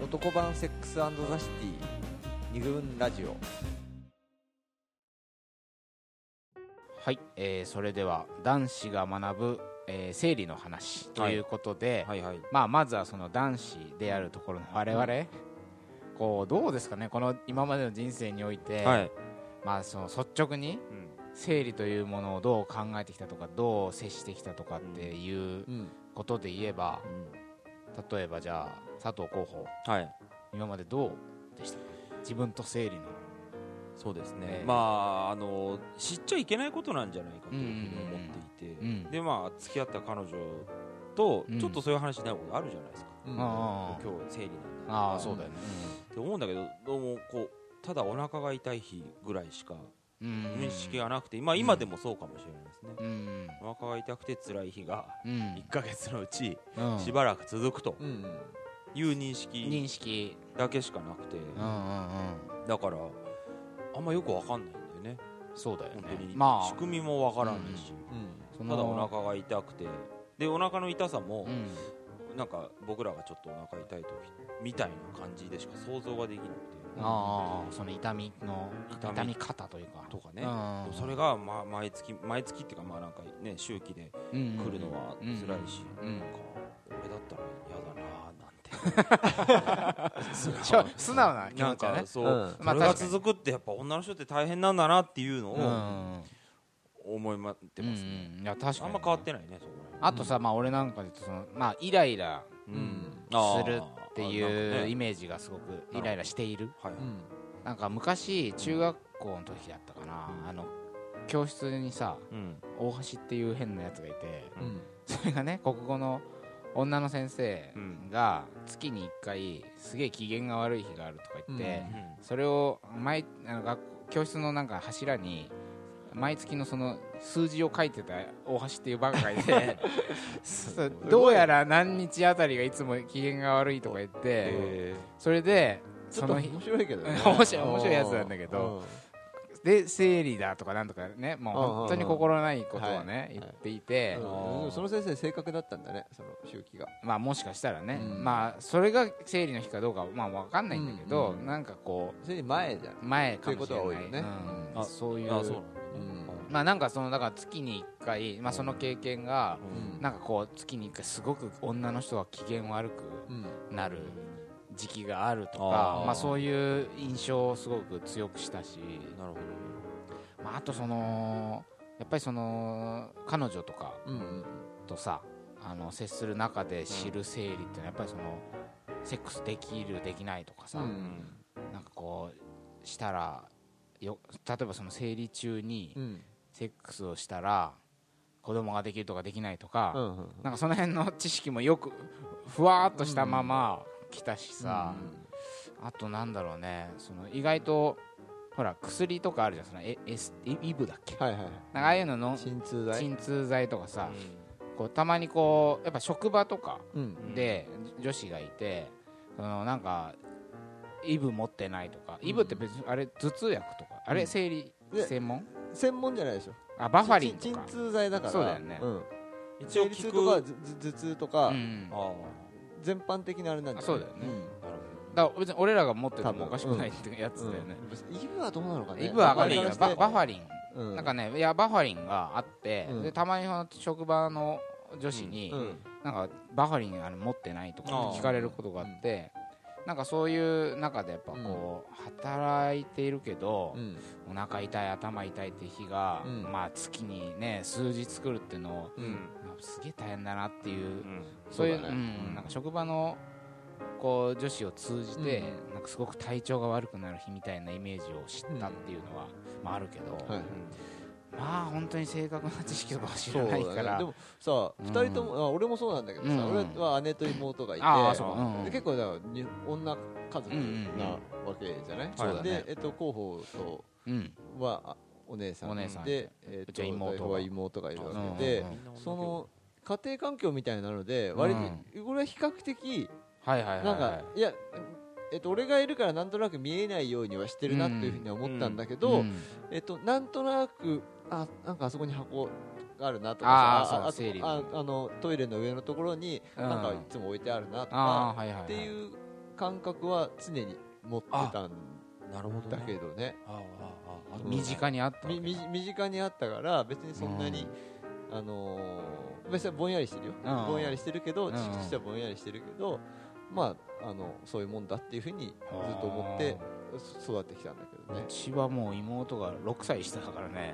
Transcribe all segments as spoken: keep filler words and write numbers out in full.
男版セックス&ザシティ二軍ラジオ。はい、えー、それでは男子が学ぶ、えー、生理の話ということで、はいはいはい、まあ、まずはその男子であるところの我々、はい、こうどうですかね、この今までの人生において、はい、まあ、その率直に、うん、生理というものをどう考えてきたとかどう接してきたとかっていうことで言えば、うんうん、例えばじゃあ佐藤候補、はい、今までどうでしたか、自分と生理の。そうですね、えー、まああの知っちゃいけないことなんじゃないかというふうに思っていて、うんうんうん、でまあ付き合った彼女とちょっとそういう話になることあるじゃないですか、うん、今日生理なんだああそうだよね、うん、って思うんだけど、どうもこうただお腹が痛い日ぐらいしか認識がなくて、まあ、今でもそうかもしれないですね、うん、お腹が痛くて辛い日がいっかげつのうちしばらく続くという認識だけしかなくて、だからあんまよく分かんないんだよね。そうだよね、本当に仕組みも分からないし、ただお腹が痛くて、でお腹の痛さもなんか僕らがちょっとお腹痛い時みたいな感じでしか想像ができなくて、あその痛みの痛み、痛み方というかとかね、それがま毎月毎月っていうかまあなんかね周期で来るのは辛いし、うんうんうん、なんか俺だったら嫌だななんて素直な気持ちね。そう、うん、それが続くってやっぱ女の人って大変なんだなっていうのを、うん思いまってますね、うん、いや確かに、ね、あんま変わってないね、そこらあとさ、うん、まあ、俺なんかでその、まあ、イライラ、うん、するっていう、ね、イメージがすごくイライラしている、はい、うん、なんか昔中学校の時だったかな、うん、あの教室にさ、うん、大橋っていう変なやつがいて、うん、それがね国語の女の先生が月にいっかいすげえ機嫌が悪い日があるとか言って、うんうんうん、それを毎あの学教室のなんか柱に毎月 の, その数字を書いてた大橋っていう番外でどうやら何日あたりがいつも機嫌が悪いとか言って、それでその日面白いけどね面白いやつなんだけど、で生理だとかなんとかね、もう本当に心ないことをね言っていて、その先生正確だったんだね、その周期が、まあもしかしたらね、まあそれが生理の日かどうかまあ分かんないんだけど、なんかこう生理前じゃん前かもしれないということは多いよね、あそういう、あそううん、まあなんかそのだから月にいっかい、まあ、その経験がなんかこう月にいっかいすごく女の人が機嫌悪くなる時期があるとか、うん、あまあそういう印象をすごく強くしたし、なるほど、まあ、あとそのやっぱりその彼女とかとさ、あの接する中で知る生理っていうのはやっぱりそのセックスできるできないとかさ、うん、なんかこうしたらよ、例えばその生理中にセックスをしたら子供ができるとかできないとか、うんうんうん、なんかその辺の知識もよくふわっとしたまま来たしさ、うんうん、あとなんだろうね、その意外とほら薬とかあるじゃん、そのエスイブだっけ、はいはい、なんかああいうのの鎮痛剤、鎮痛剤とかさ、うん、こうたまにこうやっぱ職場とかで女子がいて、そのなんかイブ持ってないとか、イブって別にあれ頭痛薬とか、あれ生理専門、専門じゃないでしょ、あバファリンとか鎮痛剤だから、そうだよね、うん、一応生理痛とか頭痛とか、うん、あ全般的なあれなんじゃない、そうだよね、うん、だから別に俺らが持っててもおかしくないっていうやつだよね、うんうん、イブはどうなのかね、イブはバファリン、うん、なんかね、いやバファリンがあって、うん、でたまに職場の女子に、うんうん、なんかバファリンあの持ってないとか聞かれることがあって、うん、なんかそういう中でやっぱこう働いているけど、お腹痛い頭痛いって日がまあ月にね数字作るっていうのをすげえ大変だなっていう、そういうなんか職場のこう女子を通じてなんかすごく体調が悪くなる日みたいなイメージを知ったっていうのはまああるけど、まあ本当に正確な知識とかは知らないから、でもさふたりとも、俺もそうなんだけどさ、俺は姉と妹がいて、で結構だ女家族なわけじゃないで、えっと候補とはお姉さんで、えっと妹は妹がいるわけで、その家庭環境みたいなので割と俺は比較的なんかいやえっと、俺がいるからなんとなく見えないようにはしてるなというふうには思ったんだけど、うんえっと、なんとなく あ, なんかあそこに箱があるなとかさ、ああそうあああのトイレの上のところになんかいつも置いてあるなとかっていう感覚は常に持ってたんだけどね。身近にあった身近にあったから別にそんなに、うん、あのー、別にぼんやりしてるよ、うん、ぼんやりしてるけど知識としてはぼんやりしてるけど、うん、まあ、あのそういうもんだっていうふうにずっと思って育ってきたんだけどね。うちはもう妹がろくさい下だからね、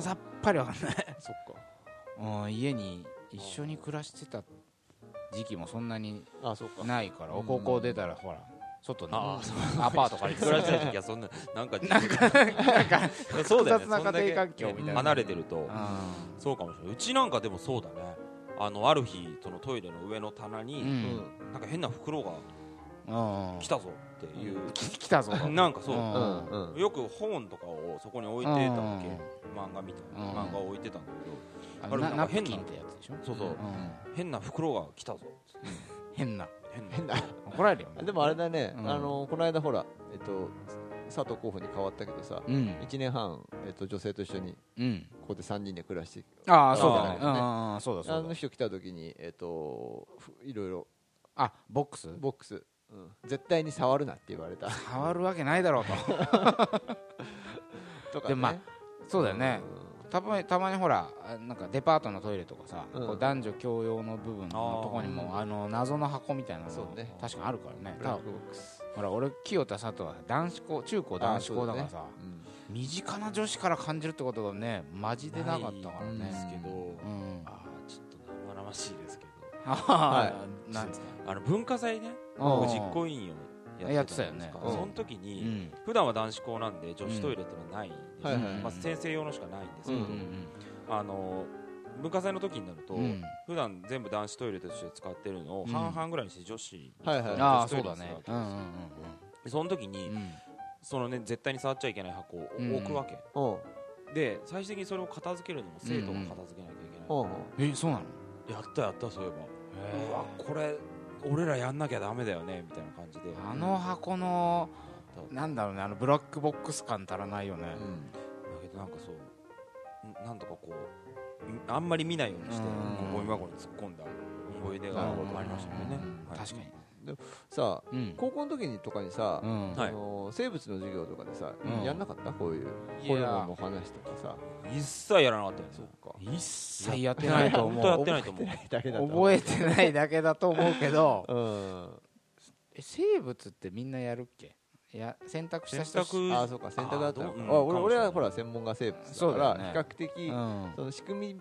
さっぱりわかんないそっか、うん、家に一緒に暮らしてた時期もそんなにないから、お高校出たらほら外にアパートから暮らしてる時はそんななんかなんか複雑な家庭環境みたいな、離れてるとそうかもしれない。うちなんかでもそうだね、あのある日そのトイレの上の棚に、うん、なんか変な袋が来たぞっていう、うん、来たぞなんかそう、うんうん、よく本とかをそこに置いてたわけ、漫画みたいな漫画を置いてたんだけど、あれなんか変なナプキンってやつでしょ、そうそう、うん、変な袋が来たぞ変な変な怒られるよね。でもあれだね、うん、あのこの間ほら、えっと、佐藤候補に変わったけどさ、うん、いちねんはん、えっと、女性と一緒に、うん、ここでさんにんで暮らして、ああそうだね、あの人来た時に、えっと、いろいろ、あボックスボックスうん、絶対に触るなって言われた。触るわけないだろうと。とかね、でもまあそうだよね、うん、たまにたまにほらなんかデパートのトイレとかさ、うん、こう男女共用の部分のとこにもあの謎の箱みたいなのも、ね、確かにあるからね。ブラックボックス。ほら俺清田佐藤は男子校中高男子校だからさ、ね、うん、身近な女子から感じるってことがねマジでなかったからね。ですけど、うん、あちょっと生々しいですけど。はい、なんですかあの文化祭ね、僕実行委員をやってたんですか、ね、その時に、うん、普段は男子校なんで女子トイレってのはないんです、うん、まあ、先生用のしかないんですけど、うんうんうん、あの文化祭の時になると、うん、普段全部男子トイレとして使ってるのを半々ぐらいにして女子に使って、うん、女子トイレにするわけですよ、はいはい、あー、そうだね、でその時に、うん、そのね絶対に触っちゃいけない箱を置くわけ、うん、で最終的にそれを片付けるのも生徒が片付けなきゃいけない、うんうん、えそうなの、やったやった、そういえば、うわこれ俺らやんなきゃダメだよねみたいな感じで、あの箱の、うん、なんだろうね、あのブラックボックス感足らないよね、うん、だけどなんかそうなんとかこうあんまり見ないようにしてゴミ箱に突っ込んだ思い出がありましたよね、はい、確かに。でもさ、うん、高校の時にとかにさ、うん、あのー、生物の授業とかでさ、うん、やんなかったこういうホルモンの話とかさ、一切やらなかったよね。そうか、一切やってないと思う本当やってないと思う、覚えてないだけだと思うけど、うん、え生物ってみんなやるっけ、いや選択した人、ああそうか選択だと思う、うん、あ 俺, 俺はほら専門が生物だからだ、ね、比較的、うん、その仕組み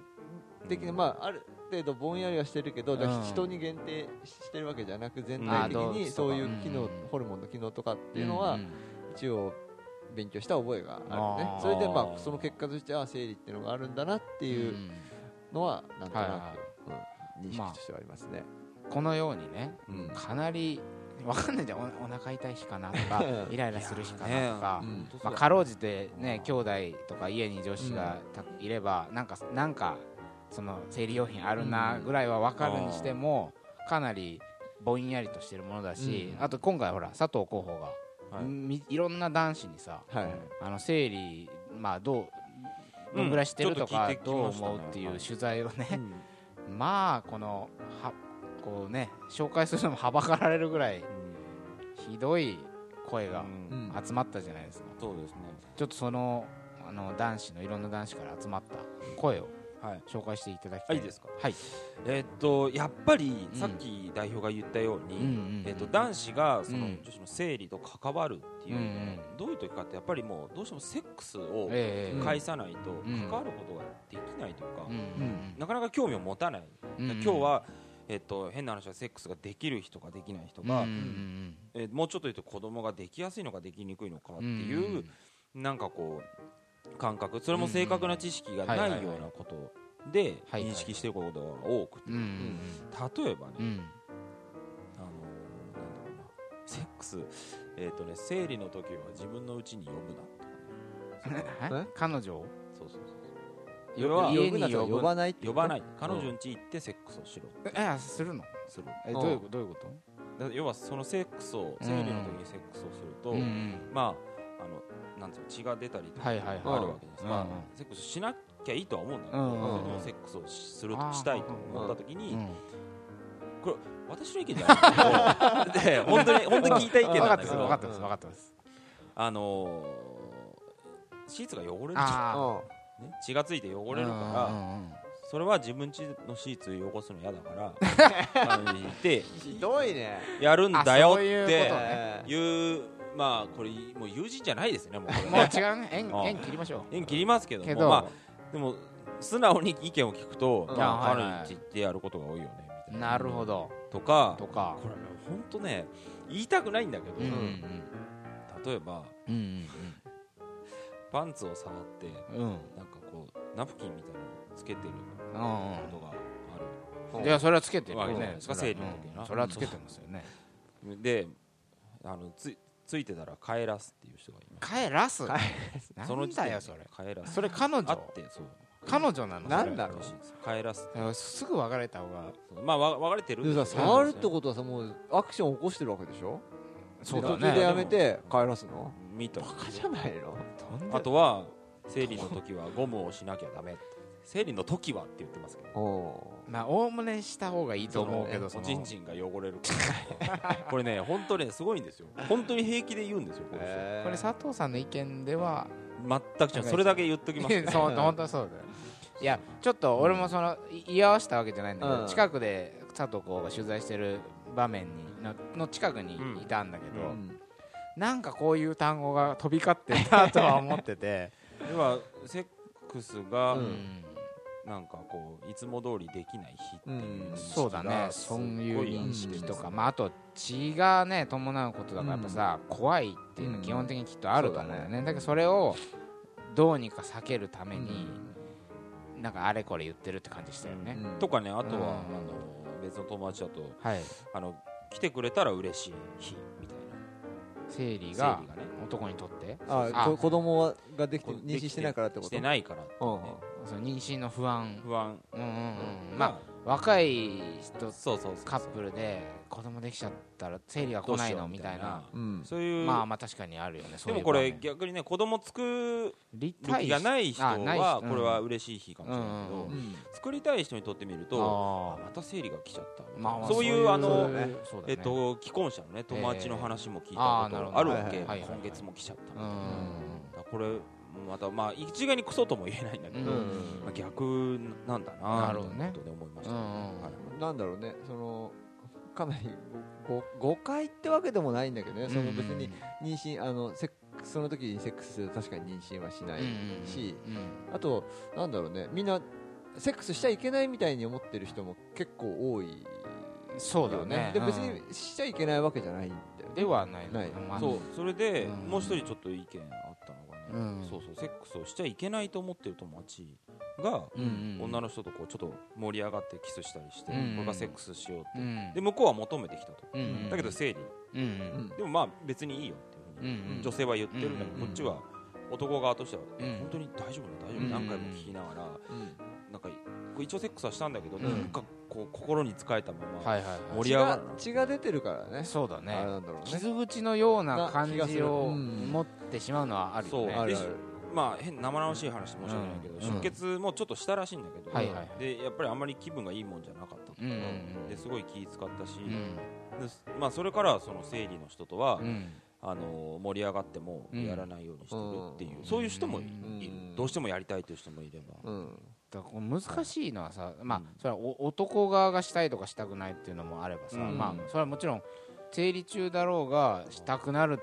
的に、うん、まあある程度ぼんやりはしてるけど、うん、人に限定してるわけじゃなく全体的にそういう機能、うん、ホルモンの機能とかっていうのは、うん、一応勉強した覚えがあるね。あそれでまあその結果としては生理っていうのがあるんだなっていうのはなんとなく、はいはい、うん、認識としてはありますね、まあ、このようにね、うん、かなりわかんないじゃん、 お, お腹痛い日かなとかイライラする日かなとか、ね、うん、まあ、かろうじてね兄弟とか家に女子がいれば、うん、なんかなんかその生理用品あるなぐらいは分かるにしても、うん、かなりぼんやりとしてるものだし、うん、あと今回ほら佐藤候補が、はい、いろんな男子にさ、はい、あの生理、まあ、どうどんぐらいしてるとか、うん、どう思うっていう取材をね、うん、まあこのはこうね紹介するのもはばかられるぐらい、うん、ひどい声が集まったじゃないですか、うん、そうですね、ちょっとその、 あの男子のいろんな男子から集まった声をはい、紹介していただきたい。いいですか。はい。えー、っとやっぱりさっき代表が言ったように、うん、えー、っと男子がその女子の生理と関わるっていうのは、うん、どういう時かってやっぱりもうどうしてもセックスを介さないと関わることができないというか、うん、なかなか興味を持たない。うん、今日は、えー、っと変な話はセックスができる人かできない人が、うん、えー、もうちょっと言うと子供ができやすいのかできにくいのかっていう、うん、なんかこう。感覚、それも正確な知識がないようなことで認識していることが多くて、例えばね、うん、あのー、なんだろうな、セックス、えーとね、生理の時は自分のうちに呼ぶなとかね、彼女をそうそうそうそう家に呼ばない、呼ばない、彼女の家行ってセックスをしろ、ええ、するの、する、え、どういう、どういうこと？要はそのセックスを、生理の時にセックスをすると、うんうん、まああのなんていうの血が出たりとかあるわけです、はいはいはい、まあ、うんうん、セックスしなきゃいいとは思うんだけど、うんうん、セックスをするとしたいと思った時に、うん、こ私の意見じゃないで本当に本当に聞いた意見なんだけど、分かってます分かってます。あのー、シーツが汚れるじゃん、ね、血がついて汚れるから、うんうんうん、それは自分家のシーツ汚すの嫌だからってひどいねやるんだよっていう。まあこれもう友人じゃないですね、もうこれねもう違うね、縁、縁切りましょう。縁切りますけども、けどまあでも素直に意見を聞くと、うん、まあ彼に言ってやることが多いよねみたいな。なるほど。とか、とかこれ本当ね言いたくないんだけど、うんうん、例えば、うんうんうん、パンツを触って、うん、なんかこうナプキンみたいなのつけてることがある。いやそれはつけてるよね。それはつけてますよね。で、あのつついてたら帰らすっていう人がいます。帰らす？なんだよそれ。帰らす。それ彼女？あってそう。彼女なの？なんだろう。帰らす。すぐ別れた方が。まあ別れてるんですよ。触るってことはさ、もうアクション起こしてるわけでしょ。そうだね。途中でやめて帰らすの？見た。バカじゃないの。あとは生理の時はゴムをしなきゃダメ。生理の時はって言ってますけど。おまあおおむねした方がいいと思うけど、そのおちんちんが汚れるからこれね本当ねすごいんですよ、本当に平気で言うんですよこれ、えー、これ佐藤さんの意見では全く違う、それだけ言っときますねそう本当そうだよいやちょっと俺もその、うん、居合わせたわけじゃないんだけど、うん、近くで佐藤子が取材してる場面に の, の近くにいたんだけど、うん、なんかこういう単語が飛び交ってるなとは思っててではセックスが、うんなんかこういつも通りできない日っていう、うん、そうだね、そういう認識とか、まあ、あと血がね伴うことだからやっぱさ、うん、怖いっていうのは基本的にきっとあると思うよね、うん、そうだね。だけどそれをどうにか避けるために、うん、なんかあれこれ言ってるって感じしたよね、うん、とかね。あとは、うん、あの別の友達だと、はい、あの来てくれたら嬉しい日みたいな、生理が男にとってああ子供ができて妊娠してないからってこと、してないからって、ね、その妊娠の不安不安、うんうんうん、まあ若い人カップルで子供できちゃったら生理が来ないのみたいな、うん、そういうまあまあ確かにあるよね。そういうでもこれ逆にね子供作る気がない人はこれは嬉しい日かもしれないけど、うんうんうん、作りたい人にとってみると、あまた生理が来ちゃった、まあ、そういうあのえっと既婚者のね友達の話も聞いたことあるわけ、えー、今月も来ちゃったみたいな、うん、だこれまたまあ一概にクソとも言えないんだけど、うんまあ、逆なんだなということで思いました、ねうんはい、なんだろうねそのかなり誤解ってわけでもないんだけどね、うん、その別に妊娠あのセックスその時にセックスすると確かに妊娠はしないし、うんうん、あとなんだろうねみんなセックスしちゃいけないみたいに思ってる人も結構多いよ、ね、そうだねで、うん、別にしちゃいけないわけじゃないんだよ、ね、ではない、ない、そうそれで、うん、もう一人ちょっと意見あったのうん、そうそうセックスをしちゃいけないと思ってる友達が、うんうん、女の人とこうちょっと盛り上がってキスしたりして、うんうん、これがセックスしようって、うん、で向こうは求めてきたと、うんうん、だけど生理、うんうん、でもまあ別にいいよっていうふうに女性は言ってるんだけど、うんうん、こっちは男側としては、うん、本当に大丈夫な大丈夫、うん、何回も聞きながら、うん、なんか一応セックスはしたんだけど、うん、なんかこう心に疲れたまま、はいはいはい、盛り上がる 血, 血が出てるからねそうだ ね, あれなんだろうね傷口のような感じを持ってしまうのはあるよね、うん、そうあるある。まあ変生々しい話で申し訳ないけど、うん、出血もちょっとしたらしいんだけど、うんはいはいはい、でやっぱりあんまり気分がいいもんじゃなかったとか、うん、ですごい気使ったし、うんでまあ、それからその生理の人とは、うんあのー、盛り上がってもやらないようにしてるっていう、うん、そういう人もいる、うん、どうしてもやりたいという人もいれば、うん、だから難しいのはさ、まあ、それは男側がしたいとかしたくないっていうのもあればさ、うんまあ、それはもちろん生理中だろうがしたくなる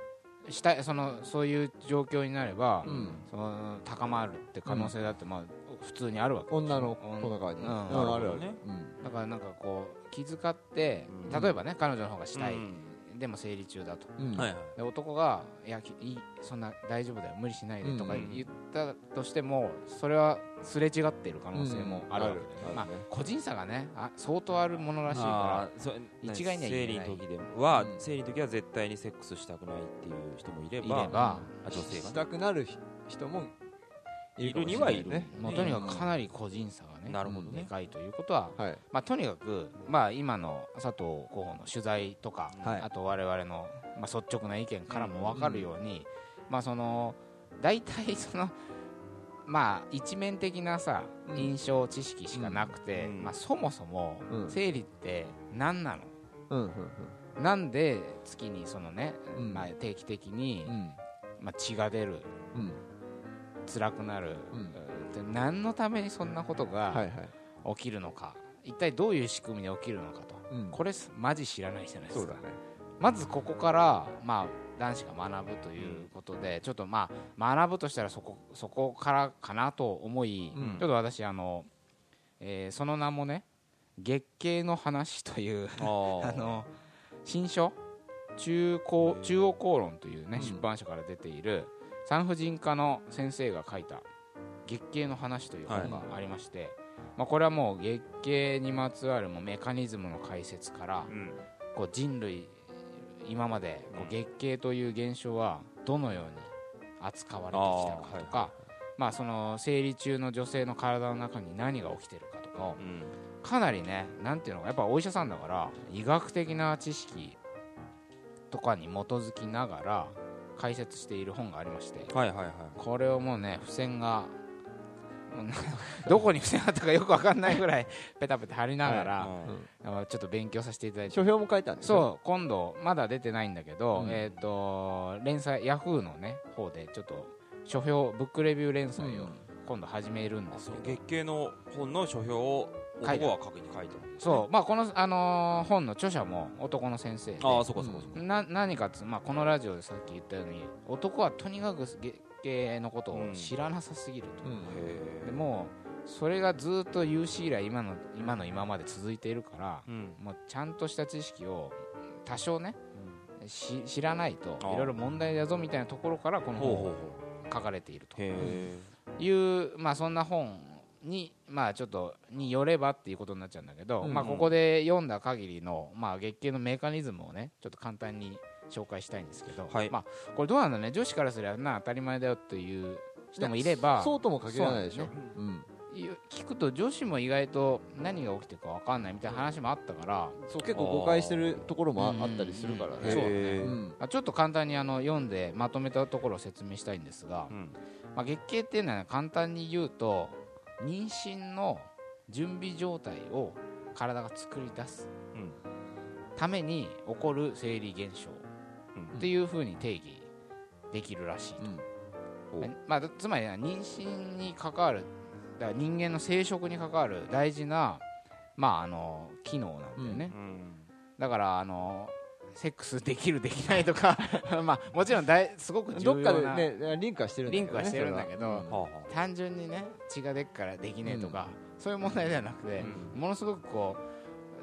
したそのそういう状況になれば、うん、その高まるって可能性だってまあ普通にあるわけです、うん、女の子の側に、うんうん、あるある、ねうん、だからなんかこう気遣って例えばね、うん、彼女の方がしたい、うんでも生理中だと、うんはいはい、で男がいやいいそんな大丈夫だよ無理しないでとか言ったとしても、うんうん、それはすれ違っている可能性もあるわけで、うんうんまあ、個人差がねあ相当あるものらしいから一概には言えない。生理の時では、うん、生理の時は絶対にセックスしたくないっていう人もいれば、いれば女性が、ね、したくなる人もいるにはいる、ねまあ、とにかくかなり個人差がね、うん、なるほどねでかいということは、はいまあ、とにかく、まあ、今の佐藤候補の取材とか、はい、あと我々の、まあ、率直な意見からも分かるように、うんうんまあ、その大体その、まあ、一面的なさ印象知識しかなくて、うんまあ、そもそも生理って何なの、うんうんうん、なんで月にそのね、うんまあ、定期的に、うんまあ、血が出る、うん、辛くなる、うん、で何のためにそんなことが起きるのか、はいはい、一体どういう仕組みで起きるのかと、うん、これマジ知らないじゃないですか。そうだね、まずここから、まあ、男子が学ぶということで、うん、ちょっとまあ学ぶとしたらそこ、そこからかなと思い、うん、ちょっと私あの、えー、その名もね月経の話というあの新書中高中央公論というね、うん、出版社から出ている産婦人科の先生が書いた月経の話という本がありまして、はいまあ、これはもう月経にまつわるもメカニズムの解説から、うん、こう人類今までこう月経という現象はどのように扱われてきたかとか、あ、はいまあ、その生理中の女性の体の中に何が起きてるかとかを、うんかなりね、なんていうのか、やっぱお医者さんだから医学的な知識とかに基づきながら解説している本がありまして、はいはいはい、これをもうね付箋がどこに付箋あったかよく分かんないぐらいペタペタ貼りながら、はいはい、ちょっと勉強させていただいて、書評も書いたんですよ。そう、今度まだ出てないんだけど、うん、えーと連載ヤフーのね方でちょっと書評ブックレビュー連載を今度始めるんですけど、うん、月経の本の書評を男は書いた。そう、まあこの、あのー、本の著者も男の先生で、ああ、そうかそうかそうか。な、何かつ、まあ、このラジオでさっき言ったように男はとにかく月経のことを知らなさすぎると、うん、でもうそれがずっと有史以来今の今の今まで続いているから、うん、もうちゃんとした知識を多少ね、うん、し知らないといろいろ問題だぞみたいなところからこの本を書かれているという、まあ、そんな本にまあちょっとによればっていうことになっちゃうんだけど、うんうんまあ、ここで読んだ限りの、まあ、月経のメカニズムをねちょっと簡単に紹介したいんですけど、はいまあ、これどうなんだね、女子からすればな当たり前だよっていう人もいればそうとも限らないでしょ、うんうん、聞くと女子も意外と何が起きてるか分かんないみたいな話もあったから、うん、そう結構誤解してるところも あ,、うん、あったりするからね、そうね、うん、ちょっと簡単にあの読んでまとめたところを説明したいんですが、うんまあ、月経っていうのは簡単に言うと妊娠の準備状態を体が作り出すために起こる生理現象っていうふうに定義できるらしいと、うんまあ、つまり妊娠に関わるだから人間の生殖に関わる大事な、まあ、あの機能なんだよね、うんうん、だからあのセックスできるできないとかまあもちろん大すごく重要などっかで、ね、リンクはしてるんだけど、ね、リンクはしてるんだけど、うん、単純にね血が出っからできねえとか、うん、そういう問題ではなくて、うん、ものすごくこ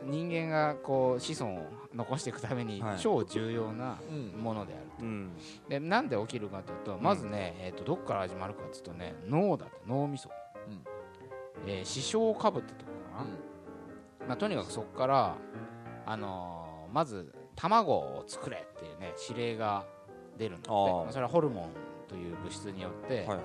う人間がこう子孫を残していくために超重要なものであると、うん、でなんで起きるかというとまずね、うんえー、とどっから始まるかというとね脳だと脳みそ、うんえー、視床下部ってとこかな、うんまあ、とにかくそこから、あのー、まず卵を作れっていうね指令が出るんだって。それはホルモンという物質によって、はいはい、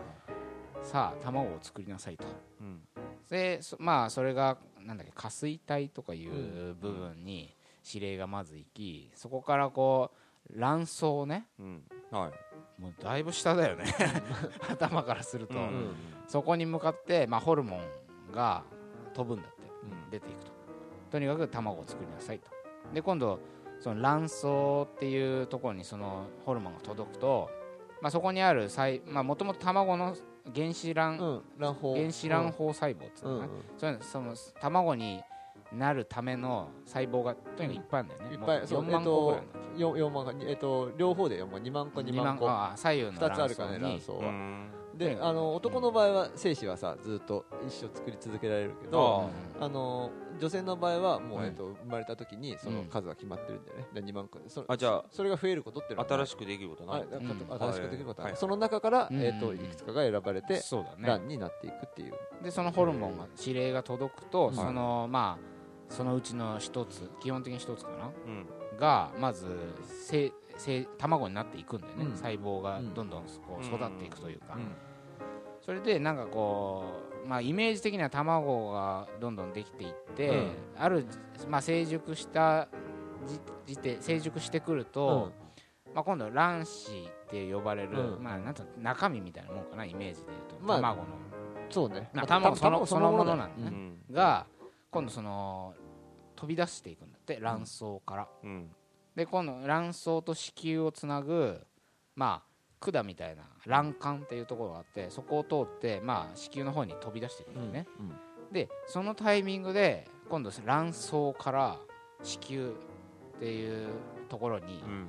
さあ卵を作りなさいと、うん、でまあそれがなんだっけ下垂体とかいう部分に指令がまず行き、そこからこう卵巣ね、うんはい、もうだいぶ下だよね頭からすると、うんうんうん、そこに向かって、まあ、ホルモンが飛ぶんだって、うん、出ていくと、とにかく卵を作りなさいと。で今度その卵巣っていうところにそのホルモンが届くと、まあ、そこにある細、まあ、もともと卵の原子卵、うん、卵胞原子卵胞細胞っていうのかな、うんうん、それその卵になるための細胞がとにかくいっぱいあるんだよね、うん、いっぱいよんまん個ぐらいなんだけど、よんまんえっと両方でよんまんにまんこにまんこ左右のふたつあるからね卵巣は、うんであの男の場合は精子はさずっと一生作り続けられるけど、あ、うん、あの女性の場合はもう、うんえっと、生まれた時にその数が決まってるんだよね、うん、にまんこそあじゃあそれが増えることってのは新しくできることな、うん、新しくできることな、はい、その中から、うんえっと、いくつかが選ばれて卵になっていくっていう、うん、でそのホルモンが指令が届くと、うん、そのまあそのうちの一つ基本的に一つかな、うん、がまずせ卵になっていくんだよね、うん、細胞がどんどんこう育っていくというか、うんうん、それでなんかこう、まあ、イメージ的には卵がどんどんできていって、うん、ある、まあ、成熟した時点成熟してくると、うんまあ、今度は卵子って呼ばれる、うんまあ、なんか中身みたいなもんかなイメージでいうと、まあ、卵のそうね、まあ、卵そのものなんだね、うん、が今度その飛び出していくんだって卵巣から、うんうん、で今度卵巣と子宮をつなぐ、まあ、管みたいな卵管っていうところがあって、そこを通って、まあ、子宮の方に飛び出していくんだよね、うんうん、でそのタイミングで今度卵巣から子宮っていうところに、うん、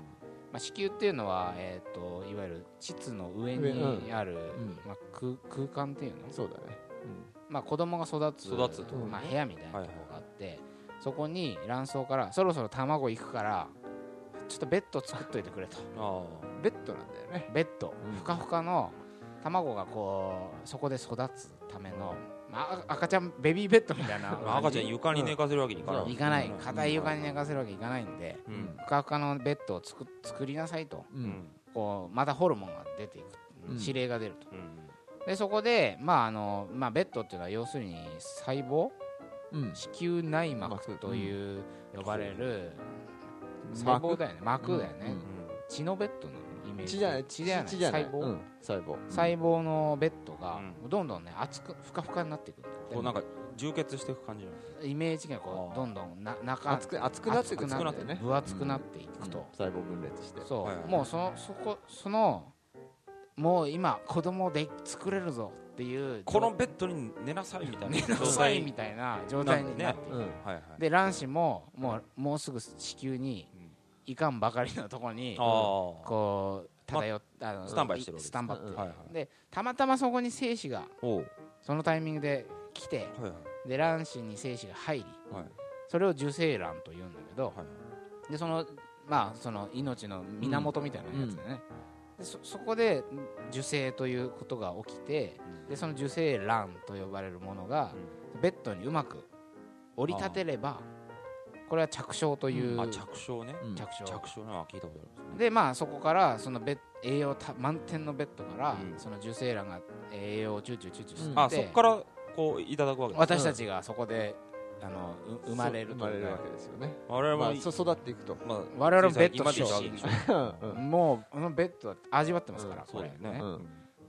まあ、子宮っていうのは、えー、といわゆる膣の上にある、うん、まあ、空, 空間っていうの、そうだね、うん、まあ、子供が育 つ, 育つ、まあ、部屋みたいなところがあって、はいはい、そこに卵巣からそろそろ卵いくからちょっとベッド作っといてくれとあベッドなんだよね、ベッド、うん、ふかふかの卵がこうそこで育つための、まあ、赤ちゃんベビーベッドみたいなまあ赤ちゃん床に寝かせるわけにいかない、うん、いかない、硬い床に寝かせるわけにいかないんで、うん、ふかふかのベッドを 作, 作りなさいと、うん、こうまたホルモンが出ていく、うん、指令が出ると、うん、でそこで、まああのまあ、ベッドっていうのは要するに細胞、うん、子宮内膜という呼ばれる細胞だよね、膜だよね、うんうん、血のベッドのイメージ、血じゃない、血じゃない、細胞、うん、細胞、細胞のベッドがどんどんね厚くふかふかになっていくんだって、こうなんか充血していく感じなんですか、イメージがこうどんどんな中厚く厚くなっていく、厚くなってね、分厚くなっていくと、うんうん、細胞分裂して、そう、はいはいはい、もうそのそこそのもう今子供で作れるぞっていう、このベッドに寝なさいみたいな寝なさいみたいな状態になっていく、ね、うん、はいはい、で卵子ももう、もうすぐ子宮にいかんばかりのところにこう漂って、まあのスタンバイしてるわけです、スタンバって、うん、はいはい、でたまたまそこに精子がそのタイミングで来て、はいはい、で卵子に精子が入り、はい、それを受精卵というんだけど、はい、でそのまあその命の源みたいなやつでね、うんうん、で そ, そこで受精ということが起きて、でその受精卵と呼ばれるものがベッドにうまく折り立てれば、これは着床という、うん、あ着床ね、着床、着床のは聞いたことあるんですね。でまあそこからそのベッ栄養た満点のベッドから、うん、その受精卵が栄養をチューチューチューチューして、うん、あそこからこういただくわけです、私たちがそこで、あの生まれるというわけですよね。我々も、まあ、育っていくと、まあ、我々もベッドしようもうこのベッド味わってますから、うん、これね、ね、う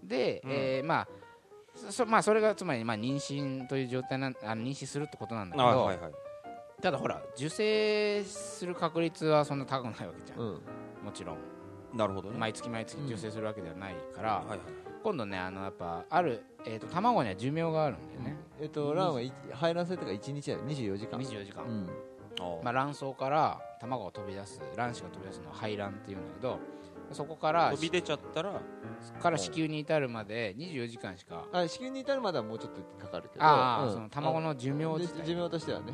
ん、で、うん、えー、まあ そ, まあそれがつまり、まあ、妊娠という状態な、あの妊娠するってことなんだけど、はいはい、ただほら受精する確率はそんな高くないわけじゃん、うん、もちろん、なるほど、ね、毎月毎月受精するわけではないから、うんはいはい、今度ね、あのやっぱある、えー、と卵には寿命があるんだよね、うん、えっと、卵は排卵するとかいちにちだよ、にじゅうよじかん、にじゅうよじかん、うん、まあ、卵巣から卵が飛び出す、卵子が飛び出すのは排卵っていうんだけど、そこから飛び出ちゃったらから子宮に至るまでにじゅうよじかんしか、あ、子宮に至るまではもうちょっとかかるけど、あ、うん、その卵の寿命自体、寿命としてはね、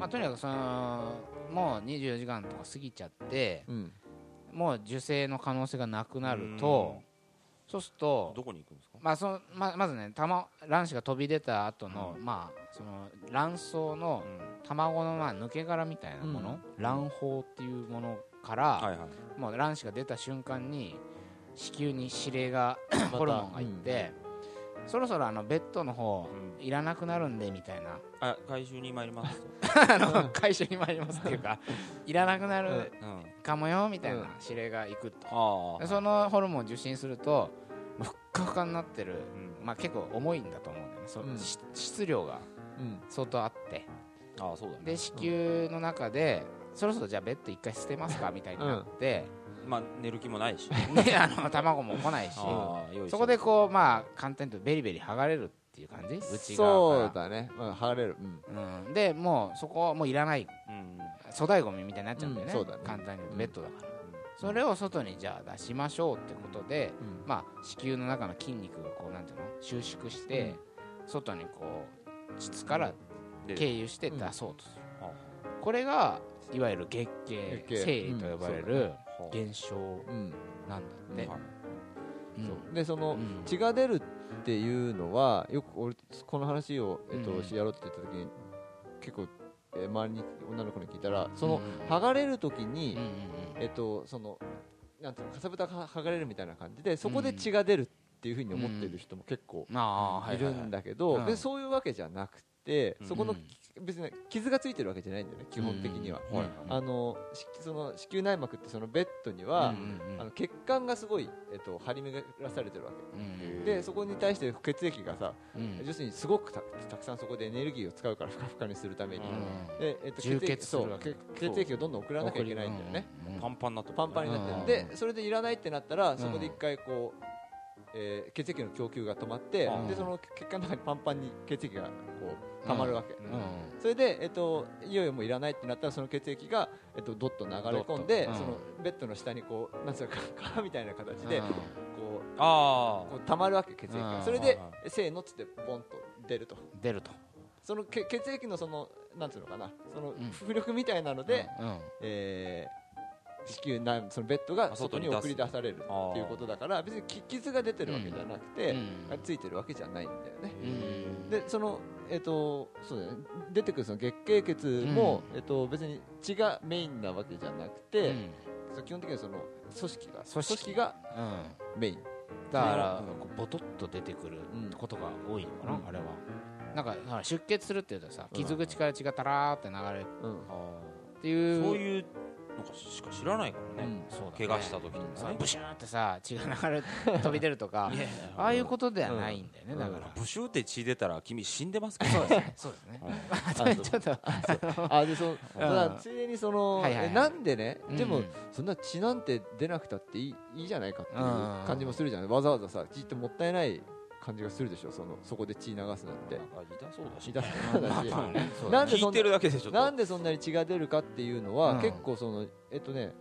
まあ、とにかくそのもうにじゅうよじかんとか過ぎちゃって、うん、もう受精の可能性がなくなると、そうするとどこに行くんですか、まあ、その ま, まずね卵子が飛び出た後の、うん、まあその卵巣の卵のまあ抜け殻みたいなもの、うん、卵胞っていうものから、はいはい、もう卵子が出た瞬間に子宮に指令がホルモンがいって、うん、そろそろあのベッドの方、うん、いらなくなるんでみたいな、あ、回収に参りますあの、うん、回収に参りますっていうかいらなくなるかもよみたいな指令がいくと、うん、でそのホルモンを受信するとふっかふかになってる、うん、まあ結構重いんだと思うんだよね、そ、うん、質量が相当あって、うん、あ、そうだね、で子宮の中で、うん、そろそろじゃあベッド一回捨てますかみたいになって、うん、まあ寝る気もないしであの卵も来ないし、そこでこうまあ簡単に言うとベリベリ剥がれるっていう感じ、内側からそうだね、まあ、剥がれる、うんうん、でもうそこはもういらない、うん、粗大ゴミみたいになっちゃうんだよね、うん、そうだね、簡単に言うとベッドだから、うん、それを外にじゃあ出しましょうってことで、うん、まあ子宮の中の筋肉がこうなんていうの収縮して、うん、外にこう膣から経由して出そうとする、うん、これがいわゆる月経、生理と呼ばれる現象なんだって、うん、うん、そう、でその、うん、血が出るっていうのはよく俺この話を、えっとうん、やろうって言った時に結構周りに女の子に聞いたら、その剥がれる時に、うんうんうん、えっとそのなんていうのかさぶたが剥がれるみたいな感じで、そこで血が出るっていう風に思ってる人も結構いるんだけど、でそういうわけじゃなくて、て、そこの別に傷がついてるわけじゃないんだよね、基本的には。あのその子宮内膜ってそのベッドにはあの血管がすごい、えっと、張り巡らされてるわけで、そこに対して血液がさ、要するにすごく た, たくさんそこでエネルギーを使うから、ふかふかにするためにで、えっと、血, 液そう血液をどんどん送らなきゃいけないんだよね。パンパンになってパンパンになってで、それでいらないってなったら、そこで一回こう、えー、血液の供給が止まって、でその血管の中にパンパンに血液がこう溜まるわけ、うんうん、それで、えっと、いよいよもういらないってなったら、その血液が、えっと、どっと流れ込んで、うん、そのベッドの下にこうなんていうか殻みたいな形で、うん、こうあこう溜まるわけ血液が、うん、それで、うん、せーのっつってポンと出ると出るとその血液のそのなんていうのかな、その浮力みたいなので、うんうん、えー子宮内そのベッドが外に送り出されるということだから、別に傷が出てるわけじゃなくて、うん、ついてるわけじゃないんだよね。うん、でその、えーとそうだね、出てくるその月経血も、うん、えーと別に血がメインなわけじゃなくて、うん、基本的にはその組織が組織がメイン、うん、だから、うん、ボトッと出てくることが多いのかな、うん、あれはなんか出血するっていうとさ、傷口から血がたらーって流れる、うん、っていうそういうなんかしか知らないからね、うん、そうだね、怪我した時にさ、ブシューってさ血が流れ飛び出るとかああいうことではないんだよね、うん、だからブシューって血出たら君死んでますからね。そうですね、そうですね。ちょっとあでそあついでにその、はいはいはい、なんでね、でも、うん、そんな血なんて出なくたってい い, いいじゃないかっていう感じもするじゃない、うん、わざわざさ血ってもったいない感じがするでしょ、 そ, のそこで血流すのって痛そうだし痛そうだしなんでそんな、なんでそんなに血が出るかっていうのは、うん、結構そのえっとね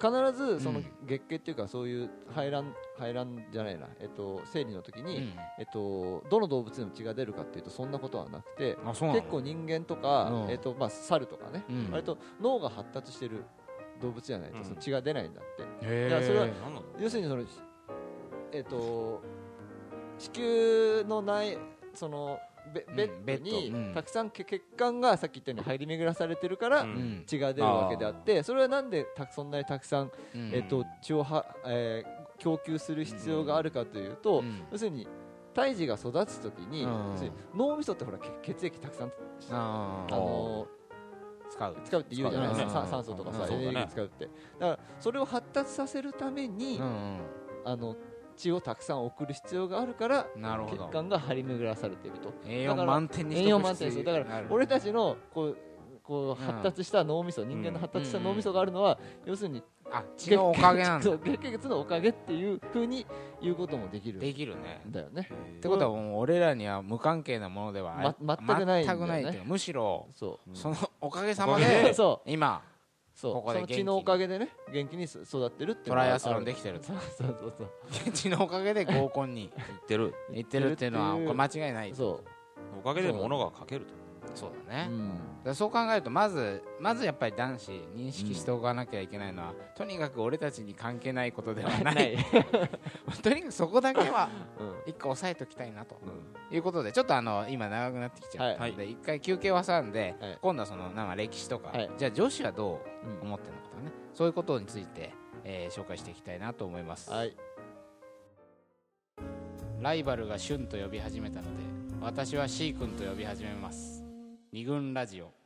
必ずその月経っていうか、そういう排卵排卵じゃないな、えっと生理の時に、うん、えっとどの動物にも血が出るかっていうとそんなことはなくて、な結構人間とか、うん、えっとまあ猿とかね、うん、割と脳が発達してる動物じゃないと、うん、その血が出ないんだって。だからそれは要するにそのえっと子宮のないその ベ, ベッドにたくさん血管がさっき言ったように入り巡らされてるから血が出るわけであって、それはなんでそんなにたくさんえと血をはえ供給する必要があるかというと、要するに胎児が育つときに脳みそってほら血液たくさんあの使う使うって言うじゃないですか、酸素とかさエネルギー使うって。だからそれを発達させるためにあの血をたくさん送る必要があるから、血管が張り巡らされていると。栄養満点にしてほしい。だから俺たちのこうこう発達した脳みそ、人間の発達した脳みそがあるのは、要するに血のおかげなんだ、月経血のおかげっていうふうに言うこともできるできるねだよね。ってことはもう俺らには無関係なものでは全くないんだよね。むしろそのおかげさまで今そうここでその血のおかげでね元気に育ってるって、トライアスロンできてるそうそうそうそう血のおかげで合コンに行ってる行ってるっていうのはこれ間違いない。そうおかげで物が書けると。そうだね、うん、だからそう考えるとまずまずやっぱり男子認識しておかなきゃいけないのは、うん、とにかく俺たちに関係ないことではないとにかくそこだけは一個押さえておきたいなと、うん、いうことで、ちょっとあの今長くなってきちゃったので、はい、一回休憩を挟んで、はい、今度はそのなんか歴史とか、はい、じゃあ女子はどう思ってるのかとかね、うん、そういうことについて、えー、紹介していきたいなと思います。はい。ライバルがシュンと呼び始めたので、私はシー君と呼び始めます。二軍ラジオ。